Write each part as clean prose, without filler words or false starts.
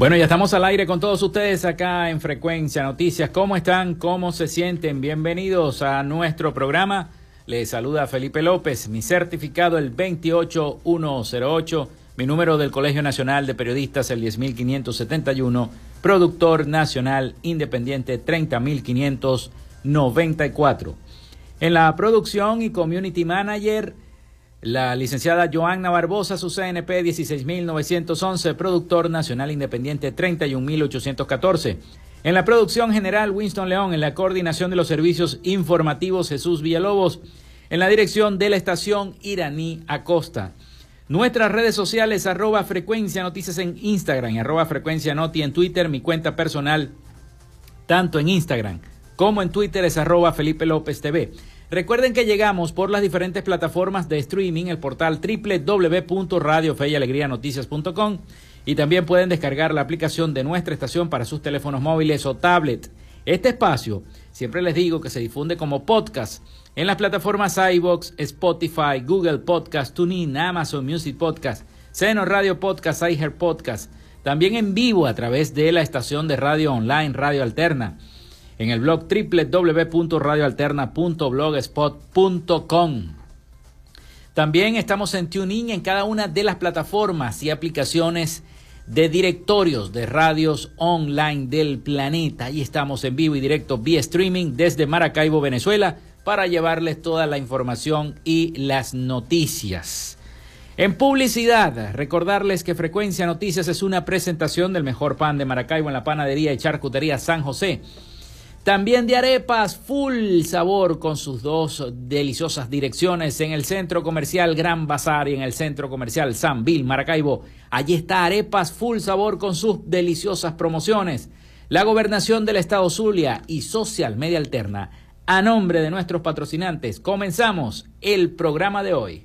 Bueno, ya estamos al aire con todos ustedes acá en Frecuencia Noticias. ¿Cómo están? ¿Cómo se sienten? Bienvenidos a nuestro programa. Les saluda Felipe López, mi certificado el 28108, mi número del Colegio Nacional de Periodistas el 10571, productor nacional independiente 30594. En la producción y community manager, la licenciada Joanna Barboza, su CNP 16911, productor nacional independiente 31814. En la producción general, Winston León. En la coordinación de los servicios informativos, Jesús Villalobos. En la dirección de la estación, Irani Acosta. Nuestras redes sociales, arroba Frecuencia Noticias en Instagram y arroba Frecuencia Noti en Twitter. Mi cuenta personal, tanto en Instagram como en Twitter, es arroba Felipe López TV. Recuerden que llegamos por las diferentes plataformas de streaming, el portal www.radiofeyalegrianoticias.com, y también pueden descargar la aplicación de nuestra estación para sus teléfonos móviles o tablet. Este espacio, siempre les digo que se difunde como podcast en las plataformas iVox, Spotify, Google Podcast, TuneIn, Amazon Music Podcast, Zeno Radio Podcast, iHeart Podcast, también en vivo a través de la estación de radio online Radio Alterna, en el blog www.radioalterna.blogspot.com. También estamos en TuneIn en cada una de las plataformas y aplicaciones de directorios de radios online del planeta. Y estamos en vivo y directo vía streaming desde Maracaibo, Venezuela, para llevarles toda la información y las noticias. En publicidad, recordarles que Frecuencia Noticias es una presentación del mejor pan de Maracaibo en la Panadería y Charcutería San José. También de Arepas Full Sabor con sus dos deliciosas direcciones en el Centro Comercial Gran Bazar y en el Centro Comercial Sambil Maracaibo. Allí está Arepas Full Sabor con sus deliciosas promociones. La Gobernación del Estado Zulia y Social Media Alterna. A nombre de nuestros patrocinantes, comenzamos el programa de hoy.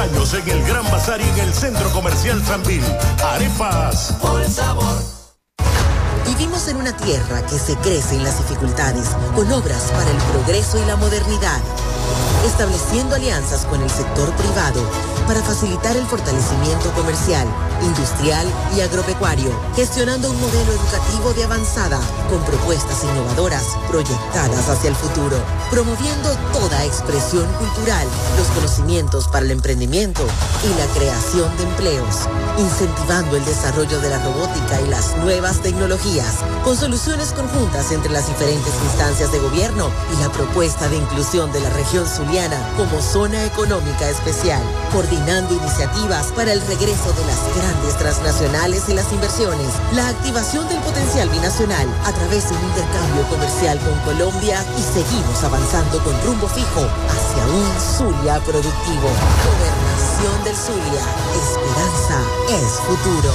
Años en el Gran Bazar y en el Centro Comercial Sambil. Arepas Full Sabor. Vivimos en una tierra que se crece en las dificultades con obras para el progreso y la modernidad. estableciendo alianzas con el sector privado para facilitar el fortalecimiento comercial, industrial y agropecuario, gestionando un modelo educativo de avanzada con propuestas innovadoras proyectadas hacia el futuro, promoviendo toda expresión cultural, los conocimientos para el emprendimiento y la creación de empleos, incentivando el desarrollo de la robótica y las nuevas tecnologías, con soluciones conjuntas entre las diferentes instancias de gobierno y la propuesta de inclusión de la región zuliana como zona económica especial, coordinando iniciativas para el regreso de las grandes transnacionales y las inversiones, la activación del potencial binacional a través de un intercambio comercial con Colombia y seguimos avanzando con rumbo fijo hacia un Zulia productivo. Gobernación del Zulia. Esperanza es futuro.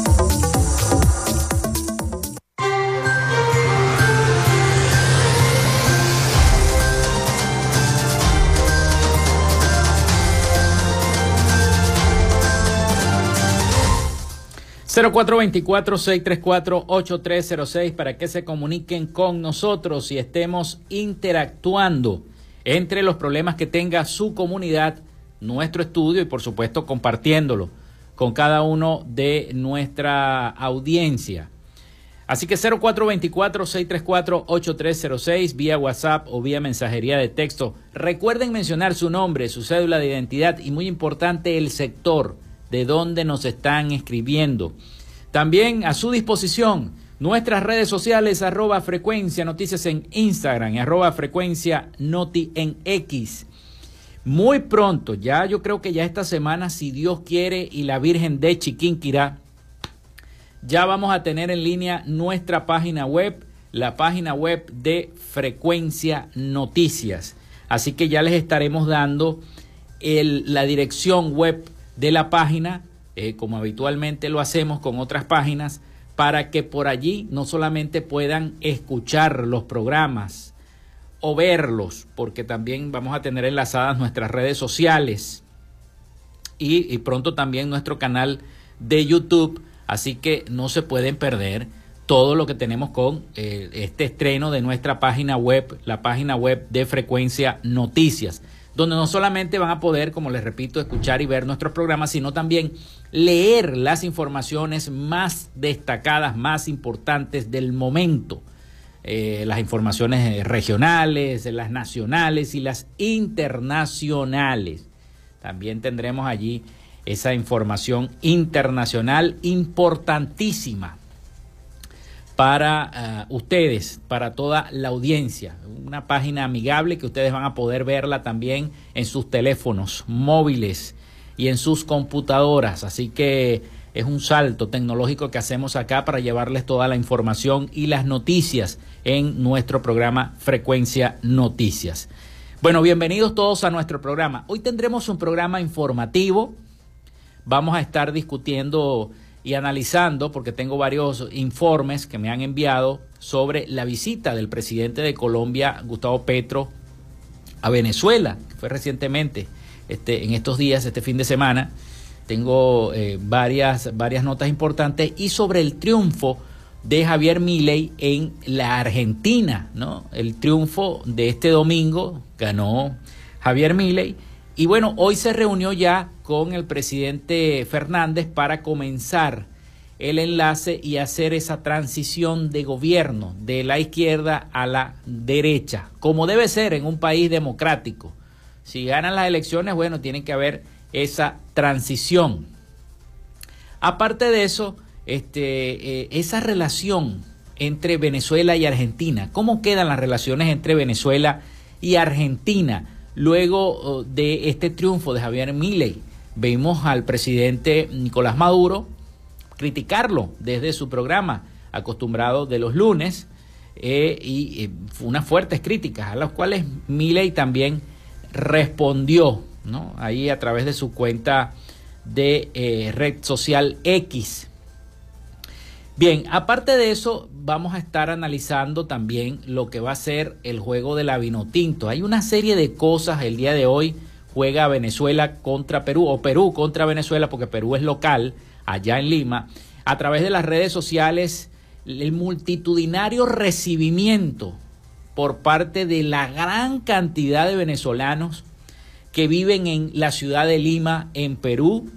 (0424-634-8306) para que se comuniquen con nosotros y estemos interactuando entre los problemas que tenga su comunidad, nuestro estudio y por supuesto compartiéndolo con cada uno de nuestra audiencia. Así que 0424-634-8306 vía WhatsApp o vía mensajería de texto. Recuerden mencionar su nombre, su cédula de identidad y muy importante el sector de dónde nos están escribiendo. También a su disposición nuestras redes sociales @frecuencianoticias en Instagram y @frecuencianoti en X. Muy pronto, ya yo creo que ya esta semana, si Dios quiere y la Virgen de Chiquinquirá, ya vamos a tener en línea nuestra página web, la página web de Frecuencia Noticias. Así que ya les estaremos dando la dirección web de la página, como habitualmente lo hacemos con otras páginas, para que por allí no solamente puedan escuchar los programas o verlos, porque también vamos a tener enlazadas nuestras redes sociales y pronto también nuestro canal de YouTube, así que no se pueden perder todo lo que tenemos con este estreno de nuestra página web, la página web de Frecuencia Noticias, donde no solamente van a poder, como les repito, escuchar y ver nuestros programas, sino también leer las informaciones más destacadas, más importantes del momento. Las informaciones regionales, las nacionales y las internacionales. También tendremos allí esa información internacional importantísima para ustedes, para toda la audiencia. Una página amigable que ustedes van a poder verla también en sus teléfonos móviles y en sus computadoras. Así que es un salto tecnológico que hacemos acá para llevarles toda la información y las noticias en nuestro programa Frecuencia Noticias. Bueno, bienvenidos todos a nuestro programa. Hoy tendremos un programa informativo. Vamos a estar discutiendo y analizando, porque tengo varios informes que me han enviado sobre la visita del presidente de Colombia, Gustavo Petro, a Venezuela, que fue recientemente, en estos días, este fin de semana. Tengo varias notas importantes y sobre el triunfo de Javier Milei en la Argentina, ¿no? El triunfo de este domingo ganó Javier Milei. Y bueno, hoy se reunió ya con el presidente Fernández para comenzar el enlace y hacer esa transición de gobierno de la izquierda a la derecha, como debe ser en un país democrático. Si ganan las elecciones, bueno, tiene que haber esa transición. Aparte de eso, esa relación entre Venezuela y Argentina, ¿cómo quedan las relaciones entre Venezuela y Argentina? luego de este triunfo de Javier Milei. Vimos al presidente Nicolás Maduro criticarlo desde su programa acostumbrado de los lunes y unas fuertes críticas a las cuales Milei también respondió, ¿no? Ahí a través de su cuenta de red social X. Bien, aparte de eso, vamos a estar analizando también lo que va a ser el juego de la Vinotinto. Hay una serie de cosas el día de hoy. Juega Venezuela contra Perú o Perú contra Venezuela, porque Perú es local allá en Lima. A través de las redes sociales, el multitudinario recibimiento por parte de la gran cantidad de venezolanos que viven en la ciudad de Lima, en Perú,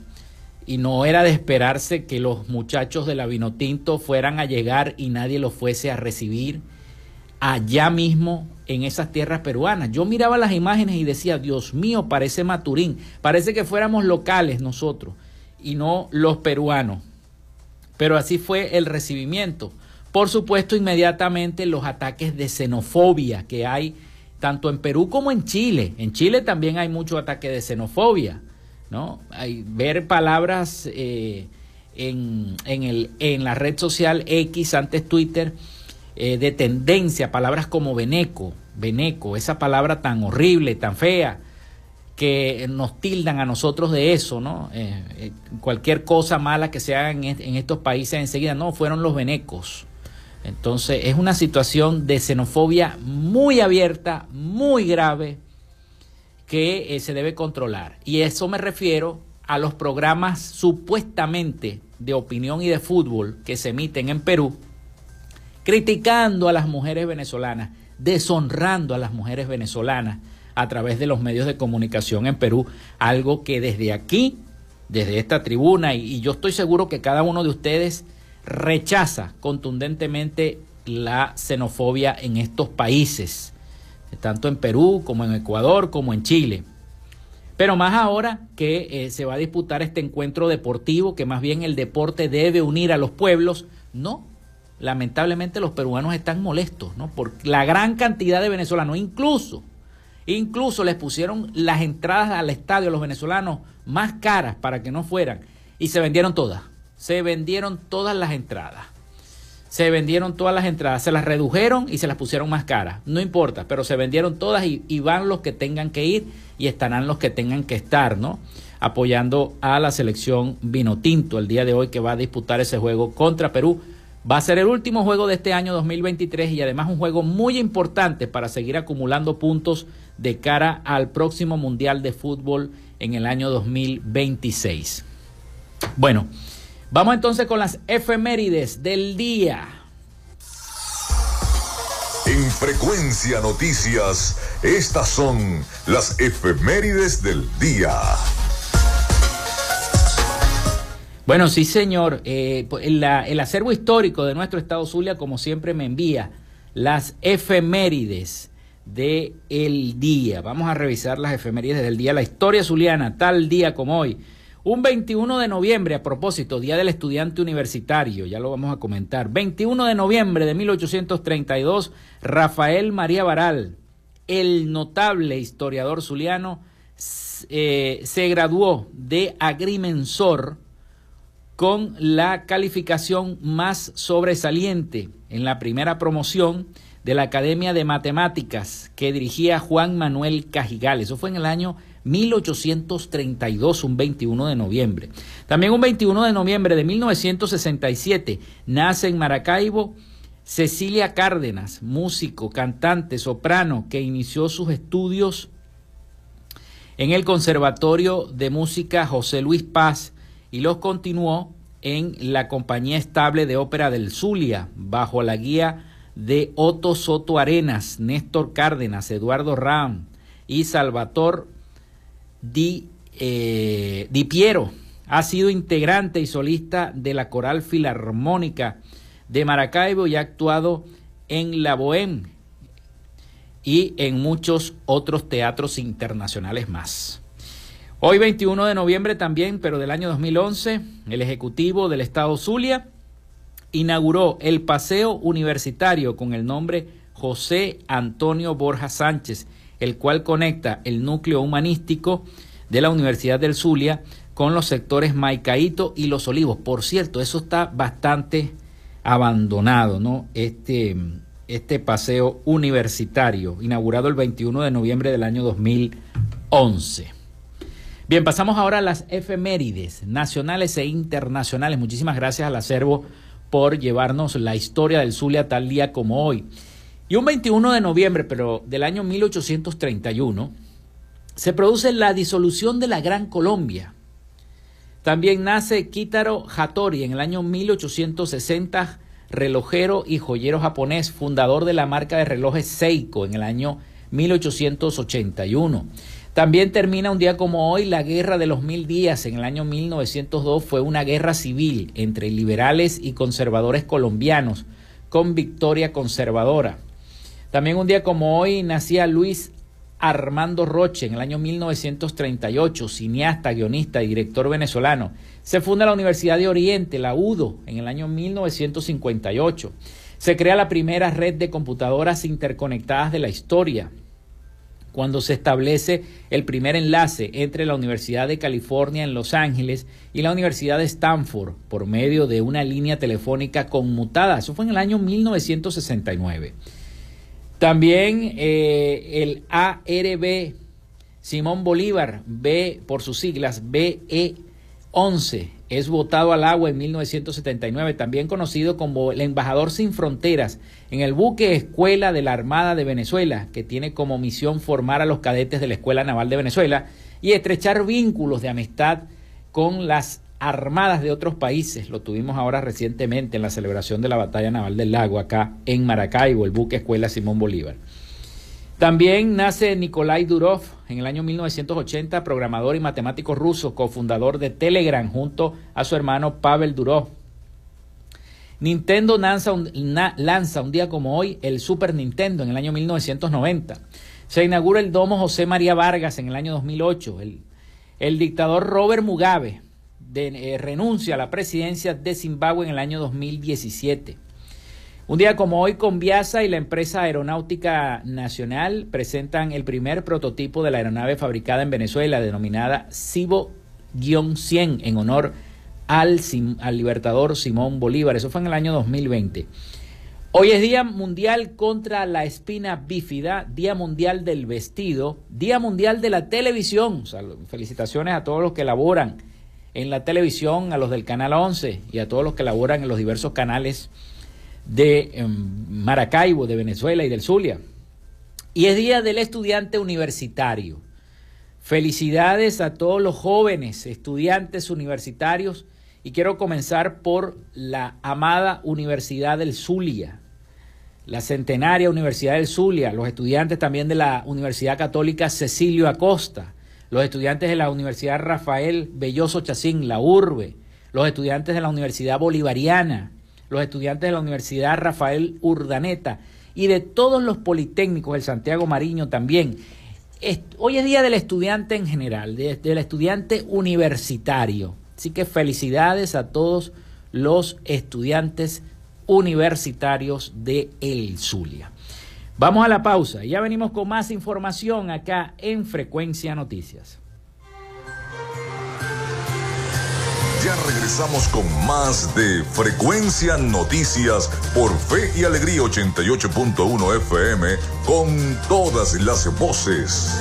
y no era de esperarse que los muchachos de la Vinotinto fueran a llegar y nadie los fuese a recibir allá mismo en esas tierras peruanas. Yo miraba las imágenes y decía, Dios mío, parece Maturín, parece que fuéramos locales nosotros y no los peruanos. Pero así fue el recibimiento. Por supuesto, inmediatamente los ataques de xenofobia que hay tanto en Perú como en Chile. En Chile también hay mucho ataque de xenofobia, ¿no? Hay ver palabras en la red social X, antes Twitter, de tendencia, palabras como veneco, esa palabra tan horrible, tan fea, que nos tildan a nosotros de eso, ¿no? Cualquier cosa mala que se haga en estos países enseguida, no, fueron los venecos. Entonces es una situación de xenofobia muy abierta, muy grave, que se debe controlar. Y eso me refiero a los programas supuestamente de opinión y de fútbol que se emiten en Perú, criticando a las mujeres venezolanas, deshonrando a las mujeres venezolanas a través de los medios de comunicación en Perú, algo que desde aquí, desde esta tribuna, y yo estoy seguro que cada uno de ustedes rechaza contundentemente la xenofobia en estos países, tanto en Perú como en Ecuador como en Chile. Pero más ahora que se va a disputar este encuentro deportivo, que más bien el deporte debe unir a los pueblos, ¿no? Lamentablemente los peruanos están molestos, ¿no? Por la gran cantidad de venezolanos, incluso les pusieron las entradas al estadio a los venezolanos más caras para que no fueran, y se vendieron todas las entradas, se las redujeron y se las pusieron más caras, no importa, pero se vendieron todas y van los que tengan que ir y estarán los que tengan que estar, ¿no? Apoyando a la selección Vinotinto el día de hoy, que va a disputar ese juego contra Perú. Va a ser el último juego de este año 2023 y además un juego muy importante para seguir acumulando puntos de cara al próximo Mundial de Fútbol en el año 2026. Bueno, vamos entonces con las efemérides del día. En Frecuencia Noticias, estas son las efemérides del día. Bueno, sí, señor. El acervo histórico de nuestro estado Zulia, como siempre, me envía las efemérides del día. Vamos a revisar las efemérides del día. La historia zuliana, tal día como hoy. Un 21 de noviembre, a propósito, Día del Estudiante Universitario, ya lo vamos a comentar. 21 de noviembre de 1832, Rafael María Baralt, el notable historiador zuliano, se graduó de agrimensor con la calificación más sobresaliente en la primera promoción de la Academia de Matemáticas que dirigía Juan Manuel Cajigal. Eso fue en el año 1832, un 21 de noviembre. También un 21 de noviembre de 1967 nace en Maracaibo Cecilia Cárdenas, músico, cantante, soprano, que inició sus estudios en el Conservatorio de Música José Luis Paz y los continuó en la Compañía Estable de Ópera del Zulia, bajo la guía de Otto Soto Arenas, Néstor Cárdenas, Eduardo Ram y Salvatore Di Piero. Ha sido integrante y solista de la Coral Filarmónica de Maracaibo y ha actuado en la Bohème y en muchos otros teatros internacionales más. Hoy 21 de noviembre también, pero del año 2011, el Ejecutivo del Estado Zulia inauguró el Paseo Universitario con el nombre José Antonio Borja Sánchez el cual conecta el núcleo humanístico de la Universidad del Zulia con los sectores Maicaíto y Los Olivos. Por cierto, eso está bastante abandonado, ¿no? Este paseo universitario, inaugurado el 21 de noviembre del año 2011. Bien, pasamos ahora a las efemérides nacionales e internacionales. Muchísimas gracias al acervo por llevarnos la historia del Zulia tal día como hoy. Y un 21 de noviembre, pero del año 1831, se produce la disolución de la Gran Colombia. También nace Kitaro Hattori en el año 1860, relojero y joyero japonés, fundador de la marca de relojes Seiko en el año 1881. También termina un día como hoy la Guerra de los Mil Días en el año 1902. Fue una guerra civil entre liberales y conservadores colombianos, con victoria conservadora. También un día como hoy nacía Luis Armando Roche en el año 1938, cineasta, guionista y director venezolano. Se funda la Universidad de Oriente, la UDO, en el año 1958. Se crea la primera red de computadoras interconectadas de la historia, cuando se establece el primer enlace entre la Universidad de California en Los Ángeles y la Universidad de Stanford por medio de una línea telefónica conmutada. Eso fue en el año 1969. También el ARB Simón Bolívar, B por sus siglas BE11, es botado al agua en 1979, también conocido como el Embajador Sin Fronteras, en el buque Escuela de la Armada de Venezuela, que tiene como misión formar a los cadetes de la Escuela Naval de Venezuela y estrechar vínculos de amistad con las armadas de otros países. Lo tuvimos ahora recientemente en la celebración de la Batalla Naval del Lago, acá en Maracaibo, el buque Escuela Simón Bolívar. También nace Nikolai Durov en el año 1980, programador y matemático ruso, cofundador de Telegram junto a su hermano Pavel Durov. Nintendo lanza un día como hoy el Super Nintendo en el año 1990. Se inaugura el Domo José María Vargas en el año 2008. El dictador Robert Mugabe renuncia a la presidencia de Zimbabue en el año 2017. Un día como hoy, Conviasa y la Empresa Aeronáutica Nacional presentan el primer prototipo de la aeronave fabricada en Venezuela, denominada Cibo-100, en honor al libertador Simón Bolívar. Eso fue en el año 2020. Hoy es Día Mundial contra la Espina Bífida, Día Mundial del Vestido, Día Mundial de la Televisión. O sea, felicitaciones a todos los que elaboran en la televisión, a los del Canal 11 y a todos los que elaboran en los diversos canales de Maracaibo, de Venezuela y del Zulia. Y es Día del Estudiante Universitario. Felicidades a todos los jóvenes estudiantes universitarios, y quiero comenzar por la amada Universidad del Zulia, la centenaria Universidad del Zulia, los estudiantes también de la Universidad Católica Cecilio Acosta, los estudiantes de la Universidad Rafael Belloso Chacín, la URBE, los estudiantes de la Universidad Bolivariana, los estudiantes de la Universidad Rafael Urdaneta y de todos los politécnicos, el Santiago Mariño también. Hoy es Día del Estudiante en general, del estudiante universitario. Así que felicidades a todos los estudiantes universitarios de El Zulia. Vamos a la pausa, ya venimos con más información acá en Frecuencia Noticias. Ya regresamos con más de Frecuencia Noticias por Fe y Alegría 88.1 FM con todas las voces.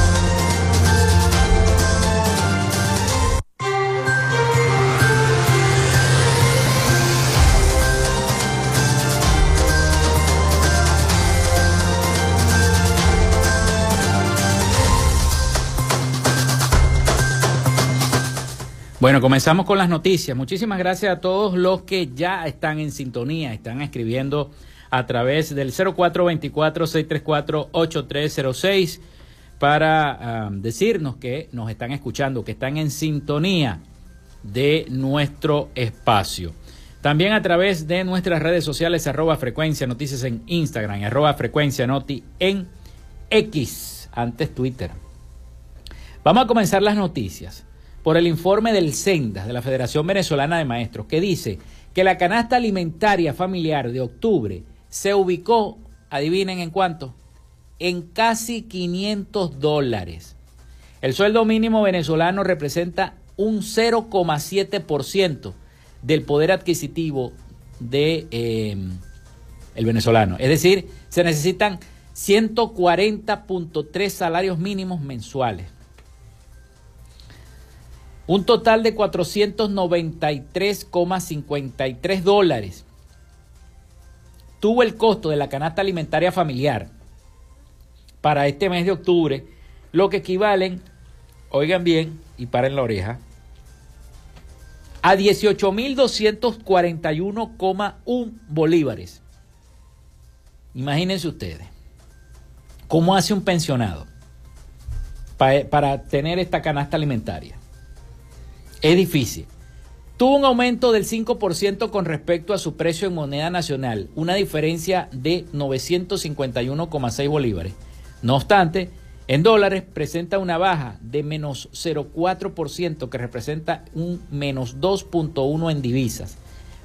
Bueno, comenzamos con las noticias. Muchísimas gracias a todos los que ya están en sintonía, están escribiendo a través del 0424-634-8306 para decirnos que nos están escuchando, que están en sintonía de nuestro espacio. También a través de nuestras redes sociales, @frecuencia noticias en Instagram, @frecuencia noti en X. antes Twitter. Vamos a comenzar las noticias por el informe del SENDAS, de la Federación Venezolana de Maestros, que dice que la canasta alimentaria familiar de octubre se ubicó, adivinen en cuánto, en casi $500. El sueldo mínimo venezolano representa un 0,7% del poder adquisitivo del venezolano. Es decir, se necesitan 140.3 salarios mínimos mensuales. Un total de $493,53 tuvo el costo de la canasta alimentaria familiar para este mes de octubre, lo que equivalen, oigan bien y paren la oreja, a 18.241,1 bolívares. Imagínense ustedes, ¿cómo hace un pensionado para tener esta canasta alimentaria? Es difícil. Tuvo un aumento del 5% con respecto a su precio en moneda nacional, una diferencia de 951,6 bolívares. No obstante, en dólares presenta una baja de menos 0,4% que representa un menos 2,1% en divisas.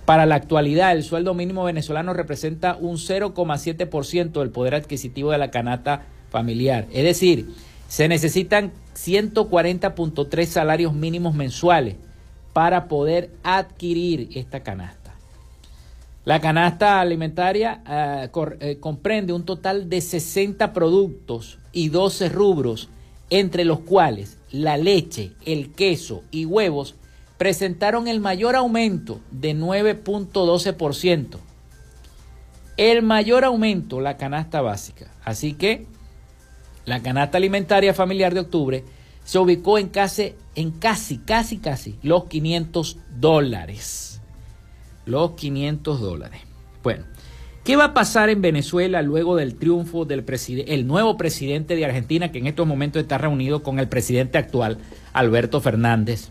Para la actualidad, el sueldo mínimo venezolano representa un 0,7% del poder adquisitivo de la canasta familiar. Es decir, se necesitan 140.3 salarios mínimos mensuales para poder adquirir esta canasta. La canasta alimentaria comprende un total de 60 productos y 12 rubros, entre los cuales la leche, el queso y huevos presentaron el mayor aumento de 9.12%. El mayor aumento, la canasta básica. Así que la canasta alimentaria familiar de octubre se ubicó en casi los $500. Los $500. Bueno, ¿qué va a pasar en Venezuela luego del triunfo del nuevo presidente de Argentina, que en estos momentos está reunido con el presidente actual, Alberto Fernández?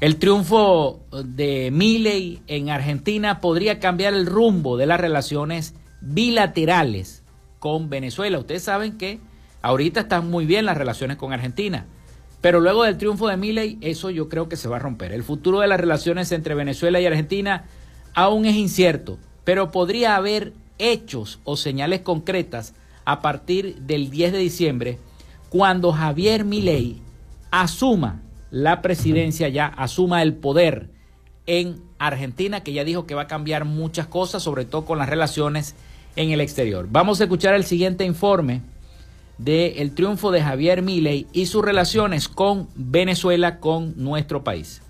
El triunfo de Milei en Argentina podría cambiar el rumbo de las relaciones bilaterales con Venezuela. Ustedes saben que ahorita están muy bien las relaciones con Argentina, pero luego del triunfo de Milei, eso yo creo que se va a romper. El futuro de las relaciones entre Venezuela y Argentina aún es incierto, pero podría haber hechos o señales concretas a partir del 10 de diciembre, cuando Javier Milei asuma la presidencia, ya asuma el poder en Argentina, que ya dijo que va a cambiar muchas cosas, sobre todo con las relaciones en el exterior. Vamos a escuchar el siguiente informe del triunfo de Javier Milei y sus relaciones con Venezuela, con nuestro país.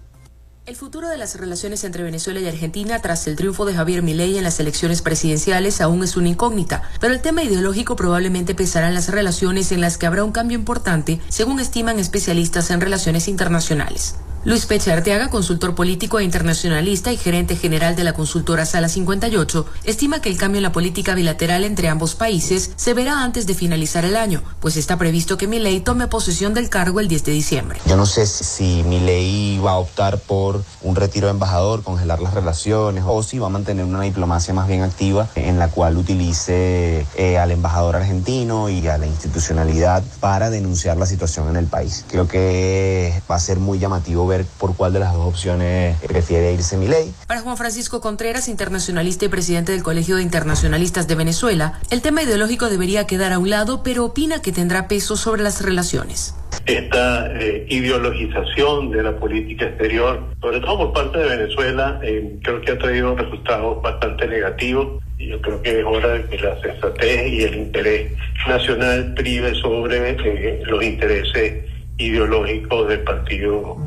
El futuro de las relaciones entre Venezuela y Argentina tras el triunfo de Javier Milei en las elecciones presidenciales aún es una incógnita, pero el tema ideológico probablemente pesará en las relaciones, en las que habrá un cambio importante, según estiman especialistas en relaciones internacionales. Luis Peche Arteaga, consultor político e internacionalista y gerente general de la consultora Sala 58, estima que el cambio en la política bilateral entre ambos países se verá antes de finalizar el año, pues está previsto que Milei tome posesión del cargo el 10 de diciembre. Yo no sé si Milei va a optar por un retiro de embajador, congelar las relaciones, o si va a mantener una diplomacia más bien activa en la cual utilice al embajador argentino y a la institucionalidad para denunciar la situación en el país. Creo que va a ser muy llamativo ver por cuál de las dos opciones prefiere irse Milei. Para Juan Francisco Contreras, internacionalista y presidente del Colegio de Internacionalistas de Venezuela, el tema ideológico debería quedar a un lado, pero opina que tendrá peso sobre las relaciones. Esta ideologización de la política exterior, sobre todo por parte de Venezuela, creo que ha traído resultados bastante negativos. Yo creo que es hora de que la sensatez y el interés nacional prive sobre los intereses ideológicos del partido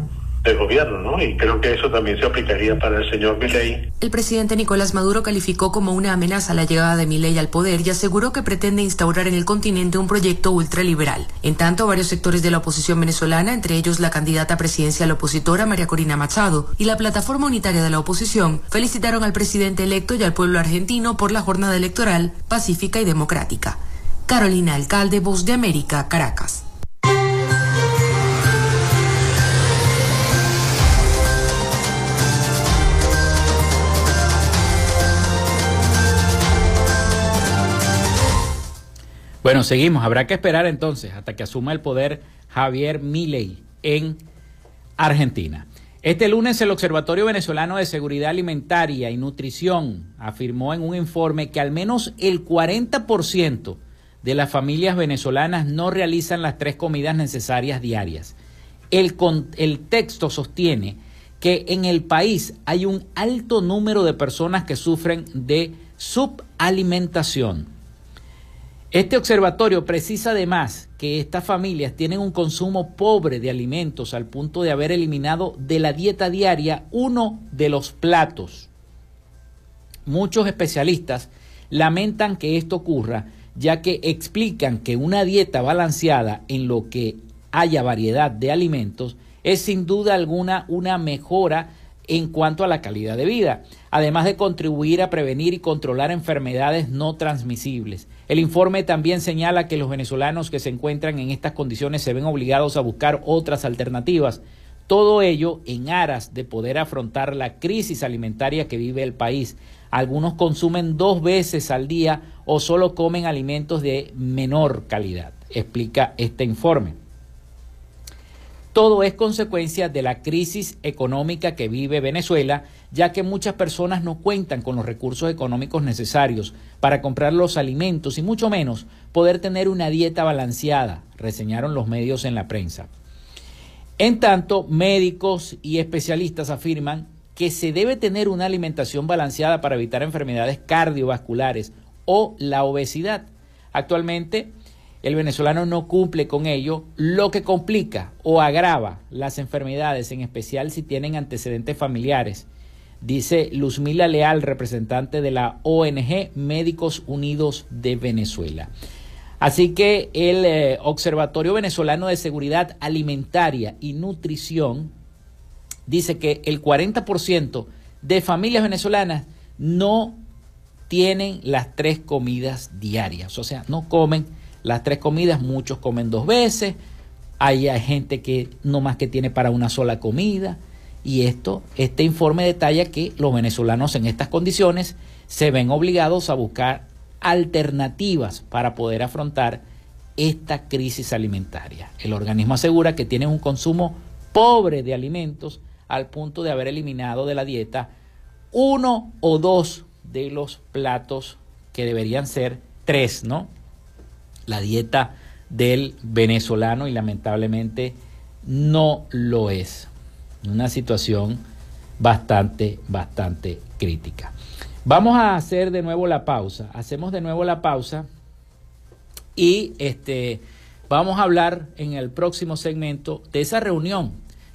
del gobierno, ¿no? Y creo que eso también se aplicaría para el señor Milei. El presidente Nicolás Maduro calificó como una amenaza la llegada de Milei al poder y aseguró que pretende instaurar en el continente un proyecto ultraliberal. En tanto, varios sectores de la oposición venezolana, entre ellos la candidata presidencial opositora María Corina Machado y la plataforma unitaria de la oposición, felicitaron al presidente electo y al pueblo argentino por la jornada electoral pacífica y democrática. Carolina Alcalde, Voz de América, Caracas. Bueno, seguimos. Habrá que esperar entonces hasta que asuma el poder Javier Milei en Argentina. Este lunes el Observatorio Venezolano de Seguridad Alimentaria y Nutrición afirmó en un informe que al menos el 40% de las familias venezolanas no realizan las 3 comidas necesarias diarias. El texto sostiene que en el país hay un alto número de personas que sufren de subalimentación. Este observatorio precisa además que estas familias tienen un consumo pobre de alimentos al punto de haber eliminado de la dieta diaria uno de los platos. Muchos especialistas lamentan que esto ocurra, ya que explican que una dieta balanceada en lo que haya variedad de alimentos es sin duda alguna una mejora en cuanto a la calidad de vida, además de contribuir a prevenir y controlar enfermedades no transmisibles. El informe también señala que los venezolanos que se encuentran en estas condiciones se ven obligados a buscar otras alternativas, todo ello en aras de poder afrontar la crisis alimentaria que vive el país. Algunos consumen 2 veces al día o solo comen alimentos de menor calidad, explica este informe. Todo es consecuencia de la crisis económica que vive Venezuela, ya que muchas personas no cuentan con los recursos económicos necesarios para comprar los alimentos y mucho menos poder tener una dieta balanceada, reseñaron los medios en la prensa. En tanto, médicos y especialistas afirman que se debe tener una alimentación balanceada para evitar enfermedades cardiovasculares o la obesidad. Actualmente, el venezolano no cumple con ello, lo que complica o agrava las enfermedades, en especial si tienen antecedentes familiares, dice Luzmila Leal, representante de la ONG Médicos Unidos de Venezuela. Así que el Observatorio Venezolano de Seguridad Alimentaria y Nutrición dice que el 40% de familias venezolanas no tienen las 3 comidas diarias, o sea, no comen las 3 comidas, muchos comen 2 veces, hay gente que no más que tiene para una sola comida, y este informe detalla que los venezolanos en estas condiciones se ven obligados a buscar alternativas para poder afrontar esta crisis alimentaria. El organismo asegura que tienen un consumo pobre de alimentos al punto de haber eliminado de la dieta 1 o 2 de los platos que deberían ser 3, ¿no? La dieta del venezolano, y lamentablemente no lo es. Una situación bastante crítica. Vamos a hacer de nuevo la pausa. Hacemos de nuevo la pausa y vamos a hablar en el próximo segmento de esa reunión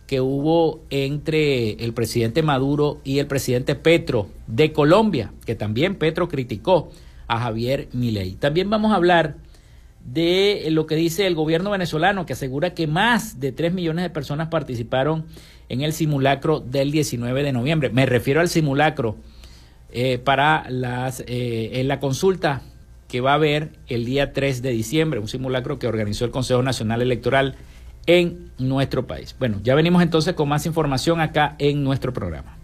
que hubo entre el presidente Maduro y el presidente Petro de Colombia, que también Petro criticó a Javier Milei. También vamos a hablar de lo que dice el gobierno venezolano, que asegura que más de 3 millones de personas participaron en el simulacro del 19 de noviembre. Me refiero al simulacro en la consulta que va a haber el día 3 de diciembre, un simulacro que organizó el Consejo Nacional Electoral en nuestro país. Bueno, ya venimos entonces con más información acá en nuestro programa.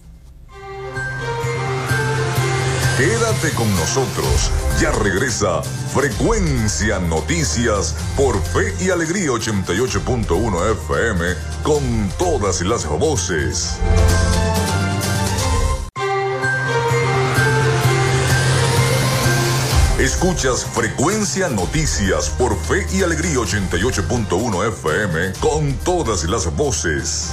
Quédate con nosotros, ya regresa Frecuencia Noticias por Fe y Alegría 88.1 FM con todas las voces. Escuchas Frecuencia Noticias por Fe y Alegría 88.1 FM con todas las voces.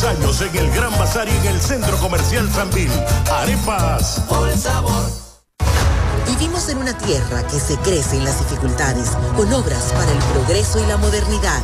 10 años en el Gran Bazar y en el Centro Comercial Sambil. Arepas Full Sabor. Vivimos en una tierra que se crece en las dificultades, con obras para el progreso y la modernidad,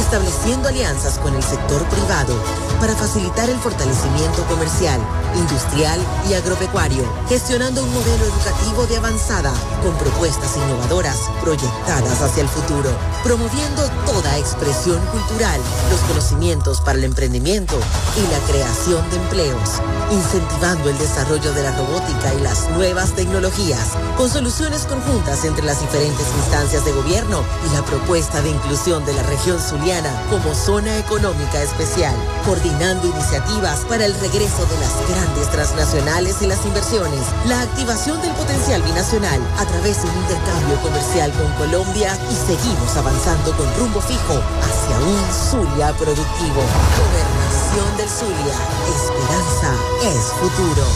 estableciendo alianzas con el sector privado para facilitar el fortalecimiento comercial, industrial y agropecuario, gestionando un modelo educativo de avanzada, con propuestas innovadoras proyectadas hacia el futuro, promoviendo toda expresión cultural, los conocimientos para el emprendimiento y la creación de empleos, incentivando el desarrollo de la robótica y las nuevas tecnologías, con soluciones conjuntas entre las diferentes instancias de gobierno y la propuesta de inclusión de la región zuliana como zona económica especial, coordinando iniciativas para el regreso de las grandes transnacionales y las inversiones, la activación del potencial binacional a través de un intercambio comercial con Colombia, y seguimos avanzando con rumbo fijo hacia un Zulia productivo. Gobernación del Zulia. Esperanza es futuro.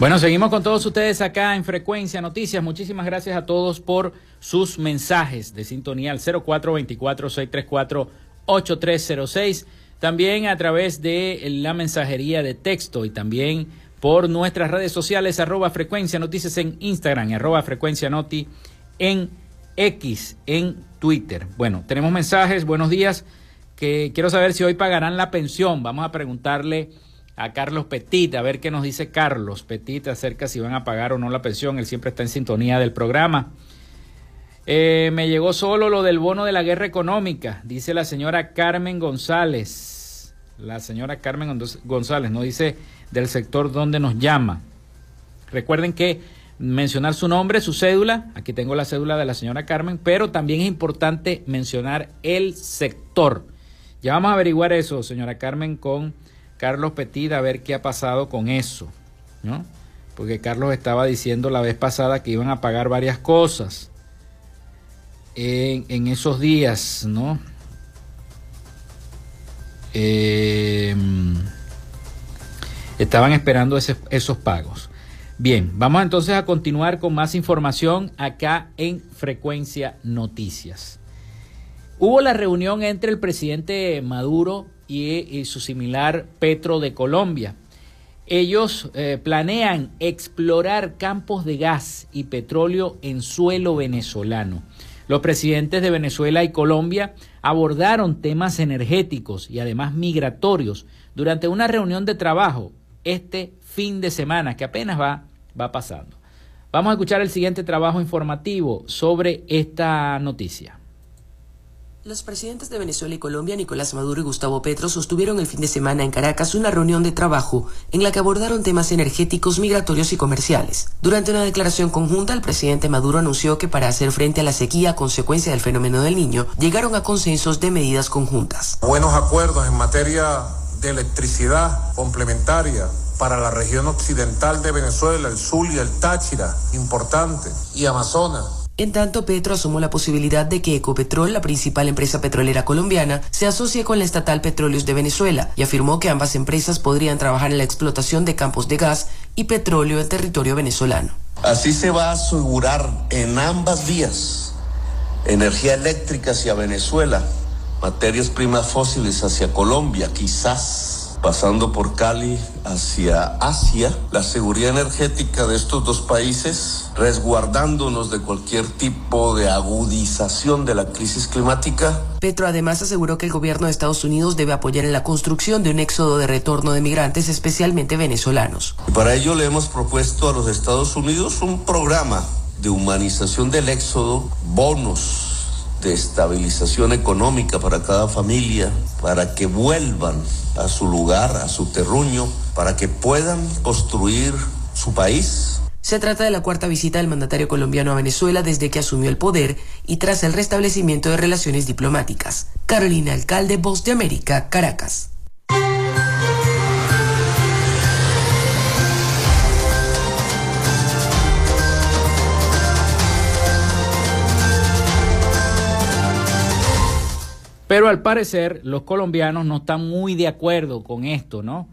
Bueno, seguimos con todos ustedes acá en Frecuencia Noticias. Muchísimas gracias a todos por sus mensajes de sintonía al 0424-634-8306. También a través de la mensajería de texto y también por nuestras redes sociales, @Frecuencia Noticias en Instagram, @Frecuencia Noti en X, en Twitter. Bueno, tenemos mensajes. Buenos días. Que quiero saber si hoy pagarán la pensión. Vamos a preguntarle a Carlos Petit, a ver qué nos dice Carlos Petit acerca si van a pagar o no la pensión. Él siempre está en sintonía del programa. Me llegó solo lo del bono de la guerra económica, dice la señora Carmen González. La señora Carmen González no dice del sector donde nos llama. Recuerden que mencionar su nombre, su cédula. Aquí tengo la cédula de la señora Carmen, pero también es importante mencionar el sector. Ya vamos a averiguar eso, señora Carmen, con Carlos Petit, a ver qué ha pasado con eso, ¿no? Porque Carlos estaba diciendo la vez pasada que iban a pagar varias cosas en esos días, ¿no? Estaban esperando esos pagos. Bien, vamos entonces a continuar con más información acá en Frecuencia Noticias. Hubo la reunión entre el presidente Maduro y su similar Petro de Colombia. Ellos planean explorar campos de gas y petróleo en suelo venezolano. Los presidentes de Venezuela y Colombia abordaron temas energéticos y además migratorios durante una reunión de trabajo este fin de semana, que apenas va pasando. Vamos a escuchar el siguiente trabajo informativo sobre esta noticia. Los presidentes de Venezuela y Colombia, Nicolás Maduro y Gustavo Petro, sostuvieron el fin de semana en Caracas una reunión de trabajo en la que abordaron temas energéticos, migratorios y comerciales. Durante una declaración conjunta, el presidente Maduro anunció que para hacer frente a la sequía a consecuencia del fenómeno del Niño, llegaron a consensos de medidas conjuntas. Buenos acuerdos en materia de electricidad complementaria para la región occidental de Venezuela, el Zulia, el Táchira, importante, y Amazonas. En tanto, Petro asomó la posibilidad de que Ecopetrol, la principal empresa petrolera colombiana, se asocie con la estatal Petróleos de Venezuela y afirmó que ambas empresas podrían trabajar en la explotación de campos de gas y petróleo en territorio venezolano. Así se va a asegurar en ambas vías energía eléctrica hacia Venezuela, materias primas fósiles hacia Colombia, quizás pasando por Cali hacia Asia, la seguridad energética de estos dos países, resguardándonos de cualquier tipo de agudización de la crisis climática. Petro además aseguró que el gobierno de Estados Unidos debe apoyar en la construcción de un éxodo de retorno de migrantes, especialmente venezolanos. Y para ello le hemos propuesto a los Estados Unidos un programa de humanización del éxodo, bonos de estabilización económica para cada familia, para que vuelvan a su lugar, a su terruño, para que puedan construir su país. Se trata de la cuarta visita del mandatario colombiano a Venezuela desde que asumió el poder y tras el restablecimiento de relaciones diplomáticas. Carolina Alcalde, Voz de América, Caracas. Pero al parecer los colombianos no están muy de acuerdo con esto, ¿no?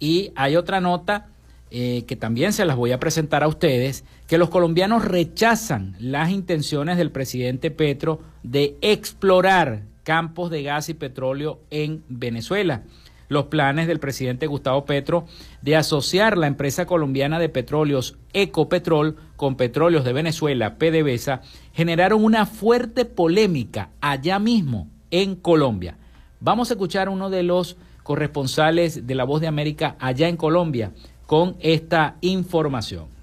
Y hay otra nota que también se las voy a presentar a ustedes, que los colombianos rechazan las intenciones del presidente Petro de explorar campos de gas y petróleo en Venezuela. Los planes del presidente Gustavo Petro de asociar la empresa colombiana de petróleos Ecopetrol con Petróleos de Venezuela, PDVSA, generaron una fuerte polémica allá mismo en Colombia. Vamos a escuchar a uno de los corresponsales de La Voz de América allá en Colombia con esta información.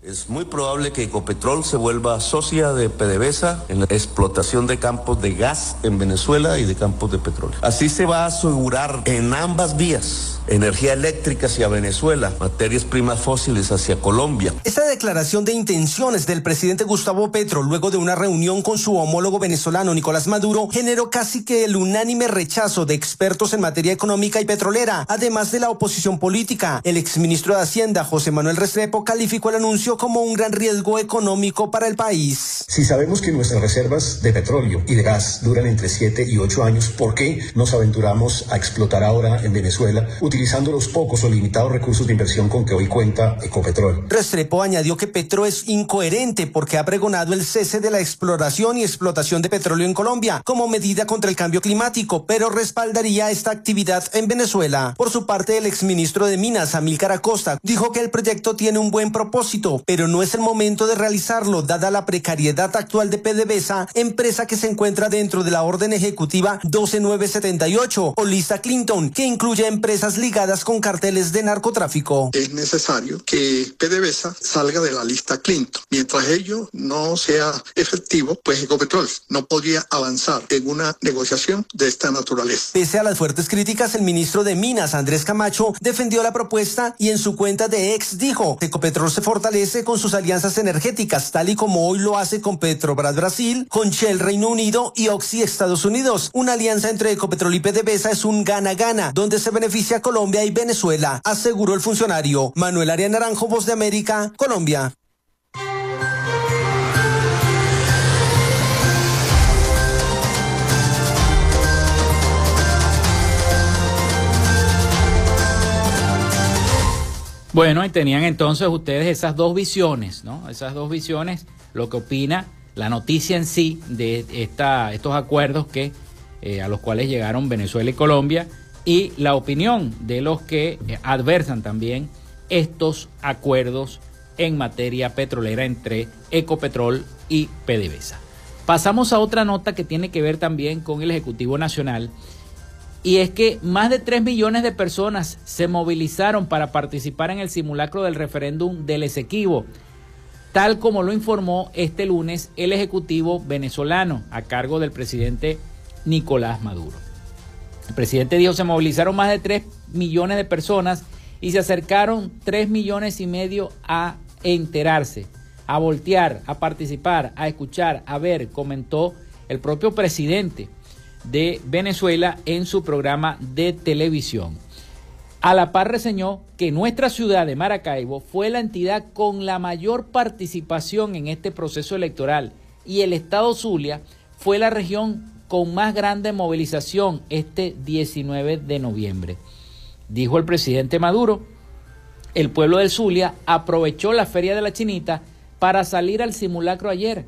Es muy probable que Ecopetrol se vuelva socia de PDVSA en la explotación de campos de gas en Venezuela y de campos de petróleo. Así se va a asegurar en ambas vías energía eléctrica hacia Venezuela, materias primas fósiles hacia Colombia. Esta declaración de intenciones del presidente Gustavo Petro luego de una reunión con su homólogo venezolano Nicolás Maduro generó casi que el unánime rechazo de expertos en materia económica y petrolera, además de la oposición política. El exministro de Hacienda, José Manuel Restrepo, calificó el anuncio como un gran riesgo económico para el país. Si sabemos que nuestras reservas de petróleo y de gas duran entre 7 y 8 años, ¿por qué nos aventuramos a explotar ahora en Venezuela utilizando los pocos o limitados recursos de inversión con que hoy cuenta Ecopetrol? Restrepo añadió que Petro es incoherente porque ha pregonado el cese de la exploración y explotación de petróleo en Colombia como medida contra el cambio climático, pero respaldaría esta actividad en Venezuela. Por su parte, el exministro de Minas, Amílcar Acosta, dijo que el proyecto tiene un buen propósito, pero no es el momento de realizarlo, dada la precariedad actual de PDVSA, empresa que se encuentra dentro de la orden ejecutiva 12978 o lista Clinton, que incluye empresas ligadas con carteles de narcotráfico. Es necesario que PDVSA salga de la lista Clinton. Mientras ello no sea efectivo, pues Ecopetrol no podría avanzar en una negociación de esta naturaleza. Pese a las fuertes críticas, el ministro de Minas, Andrés Camacho, defendió la propuesta y en su cuenta de X dijo: Ecopetrol se fortalece con sus alianzas energéticas, tal y como hoy lo hace con Petrobras Brasil, con Shell Reino Unido y Oxy Estados Unidos. Una alianza entre Ecopetrol y PDVSA es un gana-gana, donde se beneficia Colombia y Venezuela, aseguró el funcionario. Manuel Arias Naranjo, Voz de América, Colombia. Bueno, y tenían entonces ustedes esas dos visiones, ¿no? Esas dos visiones, lo que opina la noticia en sí de estos acuerdos que a los cuales llegaron Venezuela y Colombia, y la opinión de los que adversan también estos acuerdos en materia petrolera entre Ecopetrol y PDVSA. Pasamos a otra nota que tiene que ver también con el Ejecutivo Nacional, y es que más de 3 millones de personas se movilizaron para participar en el simulacro del referéndum del Esequibo, tal como lo informó este lunes el Ejecutivo venezolano a cargo del presidente Nicolás Maduro. El presidente dijo: se movilizaron más de 3 millones de personas y se acercaron 3 millones y medio a enterarse, a voltear, a participar, a escuchar, a ver, comentó el propio presidente de Venezuela en su programa de televisión. A la par reseñó que nuestra ciudad de Maracaibo fue la entidad con la mayor participación en este proceso electoral y el estado Zulia fue la región con más grande movilización este 19 de noviembre. Dijo el presidente Maduro: el pueblo del Zulia aprovechó la Feria de la Chinita para salir al simulacro ayer.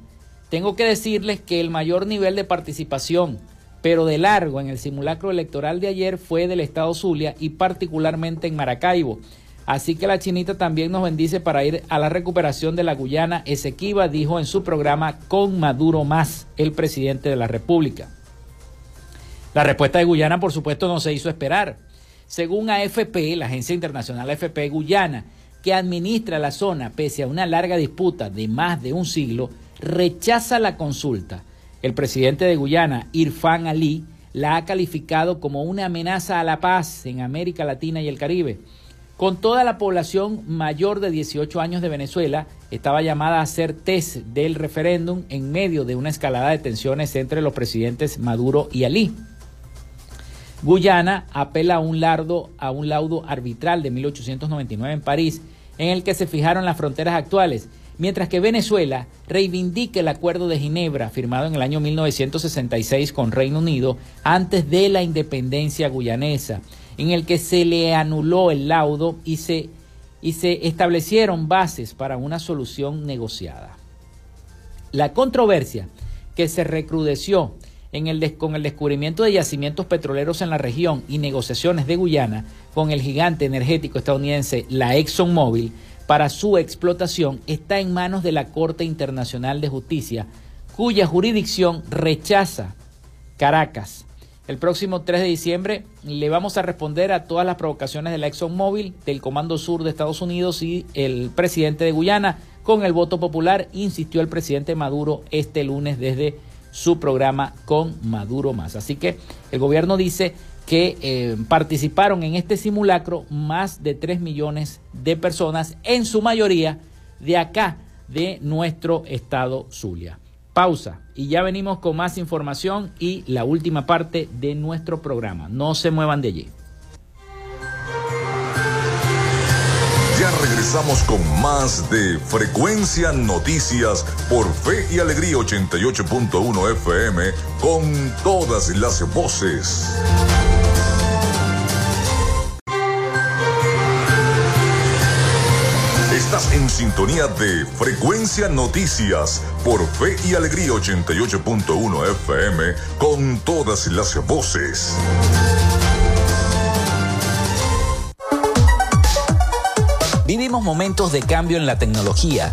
Tengo que decirles que el mayor nivel de participación, pero de largo, en el simulacro electoral de ayer fue del estado Zulia y particularmente en Maracaibo. Así que la Chinita también nos bendice para ir a la recuperación de la Guyana Esequiba, dijo en su programa Con Maduro Más, el presidente de la República. La respuesta de Guyana, por supuesto, no se hizo esperar. Según AFP, la agencia internacional AFP Guyana, que administra la zona pese a una larga disputa de más de un siglo, rechaza la consulta. El presidente de Guyana, Irfan Ali, la ha calificado como una amenaza a la paz en América Latina y el Caribe. Con toda la población mayor de 18 años de Venezuela estaba llamada a hacer test del referéndum en medio de una escalada de tensiones entre los presidentes Maduro y Alí. Guyana apela a un laudo arbitral de 1899 en París, en el que se fijaron las fronteras actuales, mientras que Venezuela reivindica el Acuerdo de Ginebra firmado en el año 1966 con Reino Unido antes de la independencia guyanesa, en el que se le anuló el laudo y se establecieron bases para una solución negociada. La controversia que se recrudeció con el descubrimiento de yacimientos petroleros en la región y negociaciones de Guyana con el gigante energético estadounidense, la ExxonMobil, para su explotación, está en manos de la Corte Internacional de Justicia, cuya jurisdicción rechaza Caracas. El próximo 3 de diciembre le vamos a responder a todas las provocaciones de la ExxonMobil, del Comando Sur de Estados Unidos y el presidente de Guyana con el voto popular, insistió el presidente Maduro este lunes desde su programa Con Maduro Más. Así que el gobierno dice que participaron en este simulacro más de 3 millones de personas, en su mayoría de acá, de nuestro estado Zulia. Pausa y ya venimos con más información y la última parte de nuestro programa. No se muevan de allí. Ya regresamos con más de Frecuencia Noticias por Fe y Alegría 88.1 FM con todas las voces. Estás en sintonía de Frecuencia Noticias por Fe y Alegría 88.1 FM con todas las voces. Vivimos momentos de cambio en la tecnología,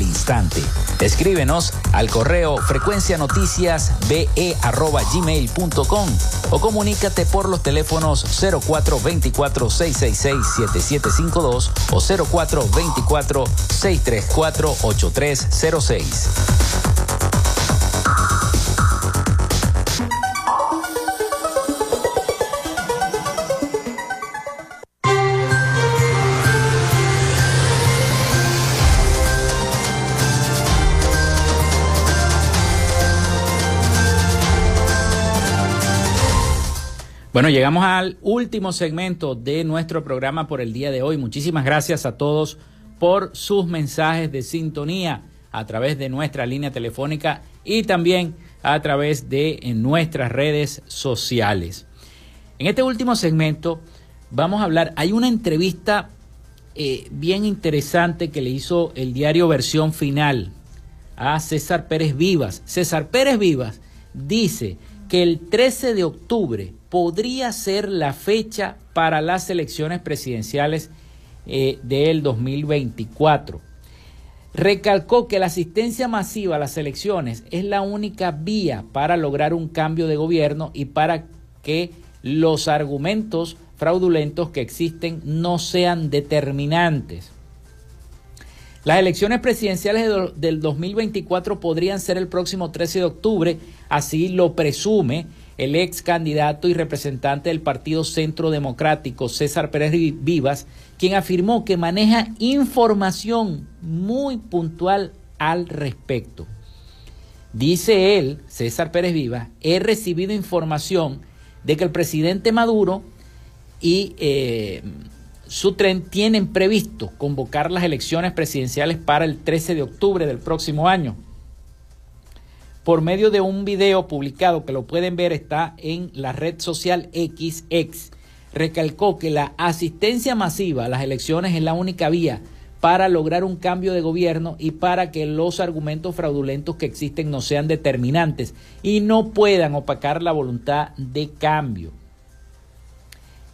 instante. Escríbenos al correo frecuencianoticiasbe@gmail.com o comunícate por los teléfonos 0424-666-7752 o 0424-634-8306. Bueno, llegamos al último segmento de nuestro programa por el día de hoy. Muchísimas gracias a todos por sus mensajes de sintonía a través de nuestra línea telefónica y también a través de nuestras redes sociales. En este último segmento vamos a hablar, hay una entrevista bien interesante que le hizo el diario Versión Final a César Pérez Vivas. César Pérez Vivas dice que el 13 de octubre podría ser la fecha para las elecciones presidenciales del 2024. Recalcó que la asistencia masiva a las elecciones es la única vía para lograr un cambio de gobierno y para que los argumentos fraudulentos que existen no sean determinantes. Las elecciones presidenciales del 2024 podrían ser el próximo 13 de octubre, así lo presume el ex candidato y representante del Partido Centro Democrático, César Pérez Vivas, quien afirmó que maneja información muy puntual al respecto. Dice él, César Pérez Vivas, he recibido información de que el presidente Maduro y su tren tienen previsto convocar las elecciones presidenciales para el 13 de octubre del próximo año. Por medio de un video publicado que lo pueden ver, está en la red social XX, recalcó que la asistencia masiva a las elecciones es la única vía para lograr un cambio de gobierno y para que los argumentos fraudulentos que existen no sean determinantes y no puedan opacar la voluntad de cambio.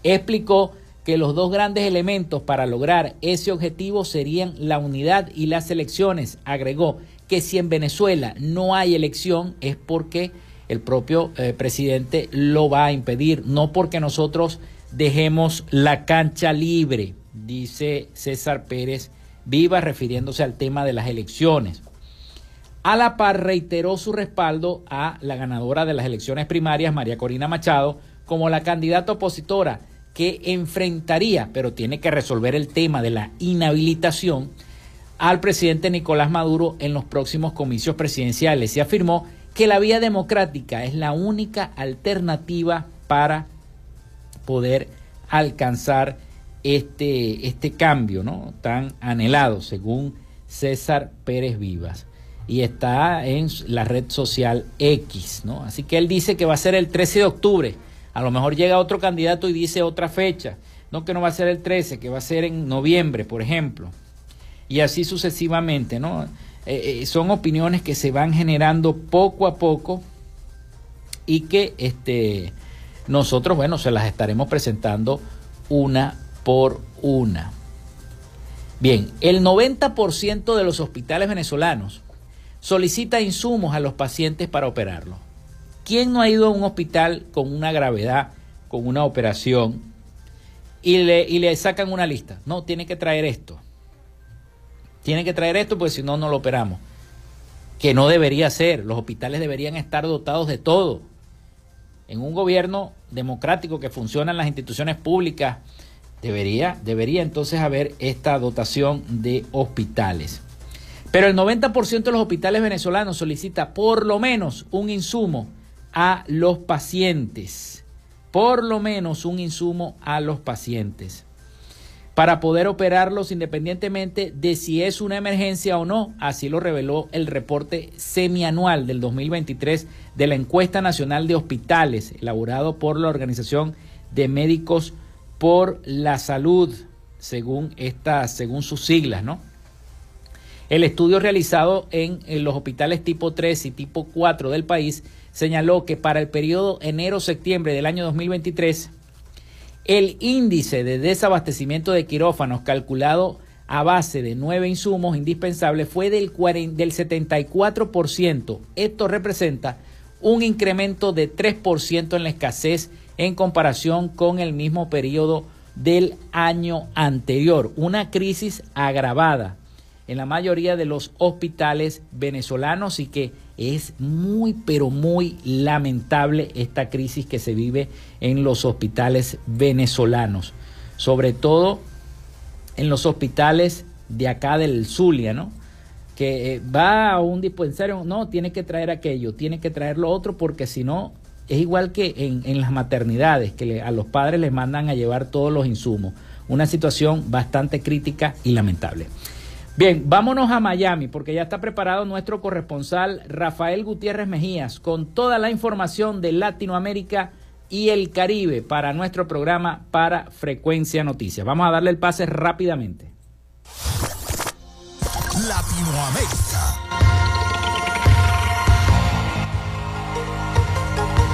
Explicó que los dos grandes elementos para lograr ese objetivo serían la unidad y las elecciones. Agregó que si en Venezuela no hay elección es porque el propio presidente lo va a impedir, no porque nosotros dejemos la cancha libre, dice César Pérez Vivas, refiriéndose al tema de las elecciones. A la par reiteró su respaldo a la ganadora de las elecciones primarias, María Corina Machado, como la candidata opositora que enfrentaría, pero tiene que resolver el tema de la inhabilitación al presidente Nicolás Maduro en los próximos comicios presidenciales. Y afirmó que la vía democrática es la única alternativa para poder alcanzar este cambio, ¿no?, tan anhelado, según César Pérez Vivas. Y está en la red social X, ¿no? Así que él dice que va a ser el 13 de octubre. A lo mejor llega otro candidato y dice otra fecha. No, que no va a ser el 13, que va a ser en noviembre, por ejemplo. Y así sucesivamente, ¿no? Son opiniones que se van generando poco a poco y que nosotros, bueno, se las estaremos presentando una por una. Bien, el 90% de los hospitales venezolanos solicita insumos a los pacientes para operarlos. ¿Quién no ha ido a un hospital con una gravedad, con una operación, y le sacan una lista? No, tiene que traer esto. Tiene que traer esto porque si no, no lo operamos. Que no debería ser. Los hospitales deberían estar dotados de todo. En un gobierno democrático que funcionan las instituciones públicas, debería entonces haber esta dotación de hospitales. Pero el 90% de los hospitales venezolanos solicita por lo menos un insumo a los pacientes. Por lo menos un insumo a los pacientes para poder operarlos independientemente de si es una emergencia o no. Así lo reveló el reporte semianual del 2023 de la Encuesta Nacional de Hospitales, elaborado por la Organización de Médicos por la Salud, según sus siglas, ¿no? El estudio realizado en los hospitales tipo 3 y tipo 4 del país señaló que para el periodo enero-septiembre del año 2023, el índice de desabastecimiento de quirófanos calculado a base de 9 insumos indispensables fue del 74%. Esto representa un incremento de 3% en la escasez en comparación con el mismo periodo del año anterior. Una crisis agravada en la mayoría de los hospitales venezolanos, y que es muy, pero muy lamentable esta crisis que se vive en los hospitales venezolanos, sobre todo en los hospitales de acá del Zulia, ¿no? Que va a un dispensario, no, tiene que traer aquello, tiene que traer lo otro, porque si no, es igual que en las maternidades, que a los padres les mandan a llevar todos los insumos. Una situación bastante crítica y lamentable. Bien, vámonos a Miami porque ya está preparado nuestro corresponsal Rafael Gutiérrez Mejías con toda la información de Latinoamérica y el Caribe para nuestro programa Para Frecuencia Noticias. Vamos a darle el pase rápidamente. Latinoamérica.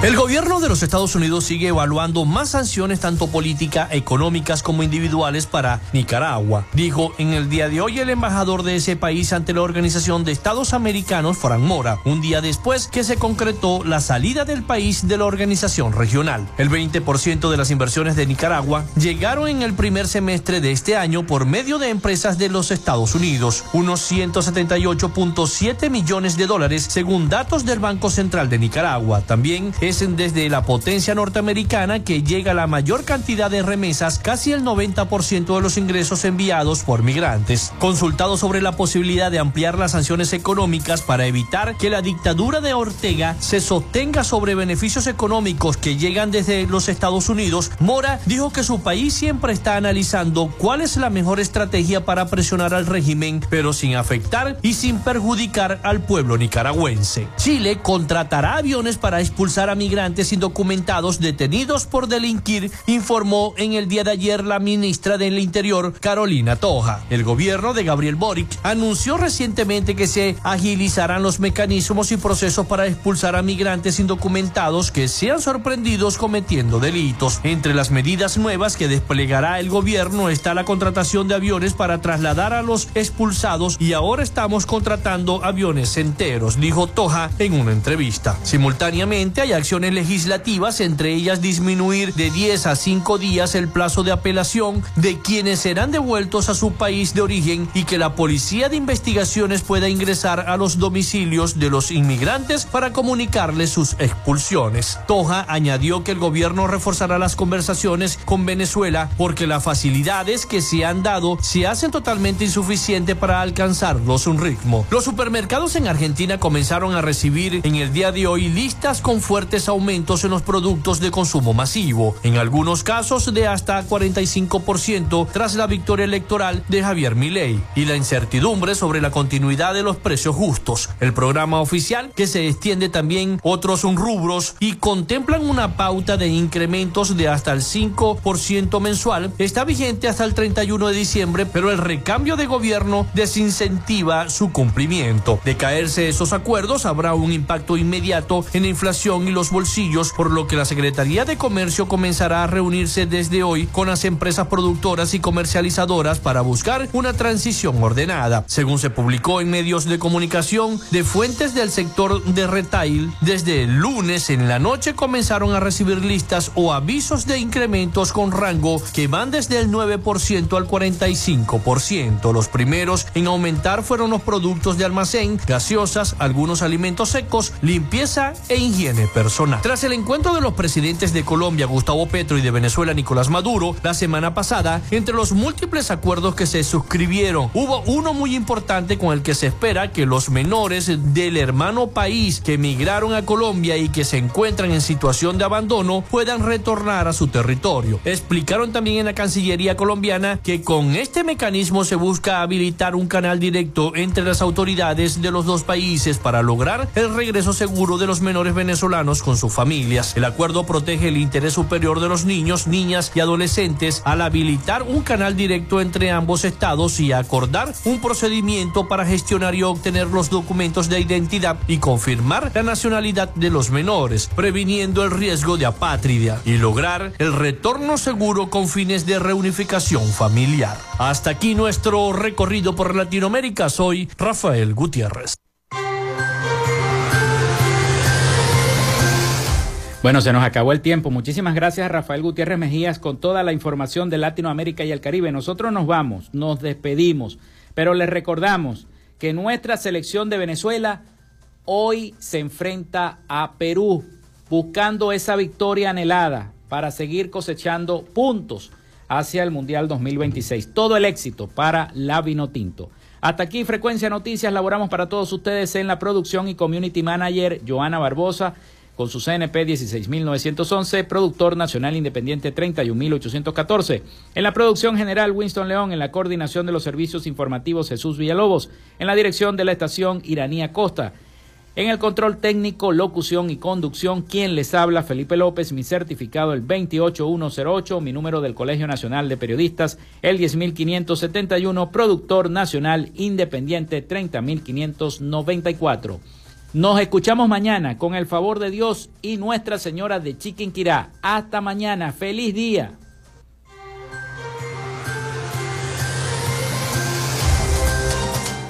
El gobierno de los Estados Unidos sigue evaluando más sanciones tanto políticas, económicas como individuales para Nicaragua, dijo en el día de hoy el embajador de ese país ante la Organización de Estados Americanos, Frank Mora, un día después que se concretó la salida del país de la organización regional. El 20% de las inversiones de Nicaragua llegaron en el primer semestre de este año por medio de empresas de los Estados Unidos, unos 178.7 millones de dólares según datos del Banco Central de Nicaragua. También es desde la potencia norteamericana que llega la mayor cantidad de remesas, casi el 90% de los ingresos enviados por migrantes. Consultado sobre la posibilidad de ampliar las sanciones económicas para evitar que la dictadura de Ortega se sostenga sobre beneficios económicos que llegan desde los Estados Unidos, Mora dijo que su país siempre está analizando cuál es la mejor estrategia para presionar al régimen, pero sin afectar y sin perjudicar al pueblo nicaragüense. Chile contratará aviones para expulsar a migrantes indocumentados detenidos por delinquir, informó en el día de ayer la ministra del Interior, Carolina Toja. El gobierno de Gabriel Boric anunció recientemente que se agilizarán los mecanismos y procesos para expulsar a migrantes indocumentados que sean sorprendidos cometiendo delitos. Entre las medidas nuevas que desplegará el gobierno está la contratación de aviones para trasladar a los expulsados, y ahora estamos contratando aviones enteros, dijo Toja en una entrevista. Simultáneamente hay acciones legislativas, entre ellas disminuir de 10 a 5 días el plazo de apelación de quienes serán devueltos a su país de origen, y que la Policía de Investigaciones pueda ingresar a los domicilios de los inmigrantes para comunicarles sus expulsiones. Toja añadió que el gobierno reforzará las conversaciones con Venezuela porque las facilidades que se han dado se hacen totalmente insuficientes para alcanzarlos un ritmo. Los supermercados en Argentina comenzaron a recibir en el día de hoy listas con fuertes aumentos en los productos de consumo masivo, en algunos casos de hasta 45% tras la victoria electoral de Javier Milei y la incertidumbre sobre la continuidad de los precios justos. El programa oficial, que se extiende también otros rubros y contemplan una pauta de incrementos de hasta el 5% mensual, está vigente hasta el 31 de diciembre, pero el recambio de gobierno desincentiva su cumplimiento. De caerse esos acuerdos, habrá un impacto inmediato en la inflación y los bolsillos, por lo que la Secretaría de Comercio comenzará a reunirse desde hoy con las empresas productoras y comercializadoras para buscar una transición ordenada. Según se publicó en medios de comunicación de fuentes del sector de retail, desde el lunes en la noche comenzaron a recibir listas o avisos de incrementos con rango que van desde el 9% al 45%. Los primeros en aumentar fueron los productos de almacén, gaseosas, algunos alimentos secos, limpieza e higiene personal. Tras el encuentro de los presidentes de Colombia, Gustavo Petro, y de Venezuela, Nicolás Maduro, la semana pasada, entre los múltiples acuerdos que se suscribieron, hubo uno muy importante con el que se espera que los menores del hermano país que emigraron a Colombia y que se encuentran en situación de abandono puedan retornar a su territorio. Explicaron también en la Cancillería colombiana que con este mecanismo se busca habilitar un canal directo entre las autoridades de los dos países para lograr el regreso seguro de los menores venezolanos con sus familias. El acuerdo protege el interés superior de los niños, niñas y adolescentes al habilitar un canal directo entre ambos estados y acordar un procedimiento para gestionar y obtener los documentos de identidad y confirmar la nacionalidad de los menores, previniendo el riesgo de apátrida y lograr el retorno seguro con fines de reunificación familiar. Hasta aquí nuestro recorrido por Latinoamérica. Soy Rafael Gutiérrez. Bueno, se nos acabó el tiempo. Muchísimas gracias a Rafael Gutiérrez Mejías con toda la información de Latinoamérica y el Caribe. Nosotros nos vamos, nos despedimos, pero les recordamos que nuestra selección de Venezuela hoy se enfrenta a Perú, buscando esa victoria anhelada para seguir cosechando puntos hacia el Mundial 2026. Todo el éxito para la Vinotinto. Hasta aquí Frecuencia Noticias. Laboramos para todos ustedes en la producción y community manager Joanna Barboza, con su CNP 16911, productor nacional independiente 31814. En la producción general, Winston León. En la coordinación de los servicios informativos, Jesús Villalobos. En la dirección de la estación, Irani Acosta. En el control técnico, locución y conducción, quien les habla, Felipe López, mi certificado el 28108, mi número del Colegio Nacional de Periodistas el 10571, productor nacional independiente 30594. Nos escuchamos mañana con el favor de Dios y Nuestra Señora de Chiquinquirá. Hasta mañana, feliz día.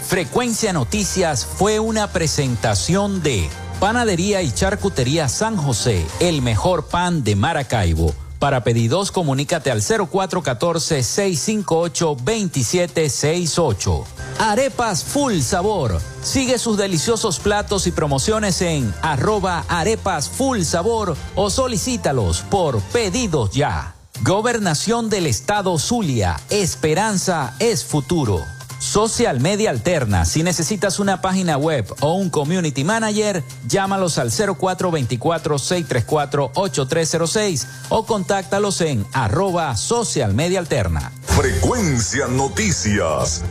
Frecuencia Noticias fue una presentación de Panadería y Charcutería San José, el mejor pan de Maracaibo. Para pedidos, comunícate al 0414-658-2768. Arepas Full Sabor. Sigue sus deliciosos platos y promociones en @arepasfullsabor o solicítalos por Pedidos Ya. Gobernación del Estado Zulia. Esperanza es futuro. Social Media Alterna. Si necesitas una página web o un community manager, llámalos al 0424-634-8306 o contáctalos en @Social Media Alterna. Frecuencia Noticias.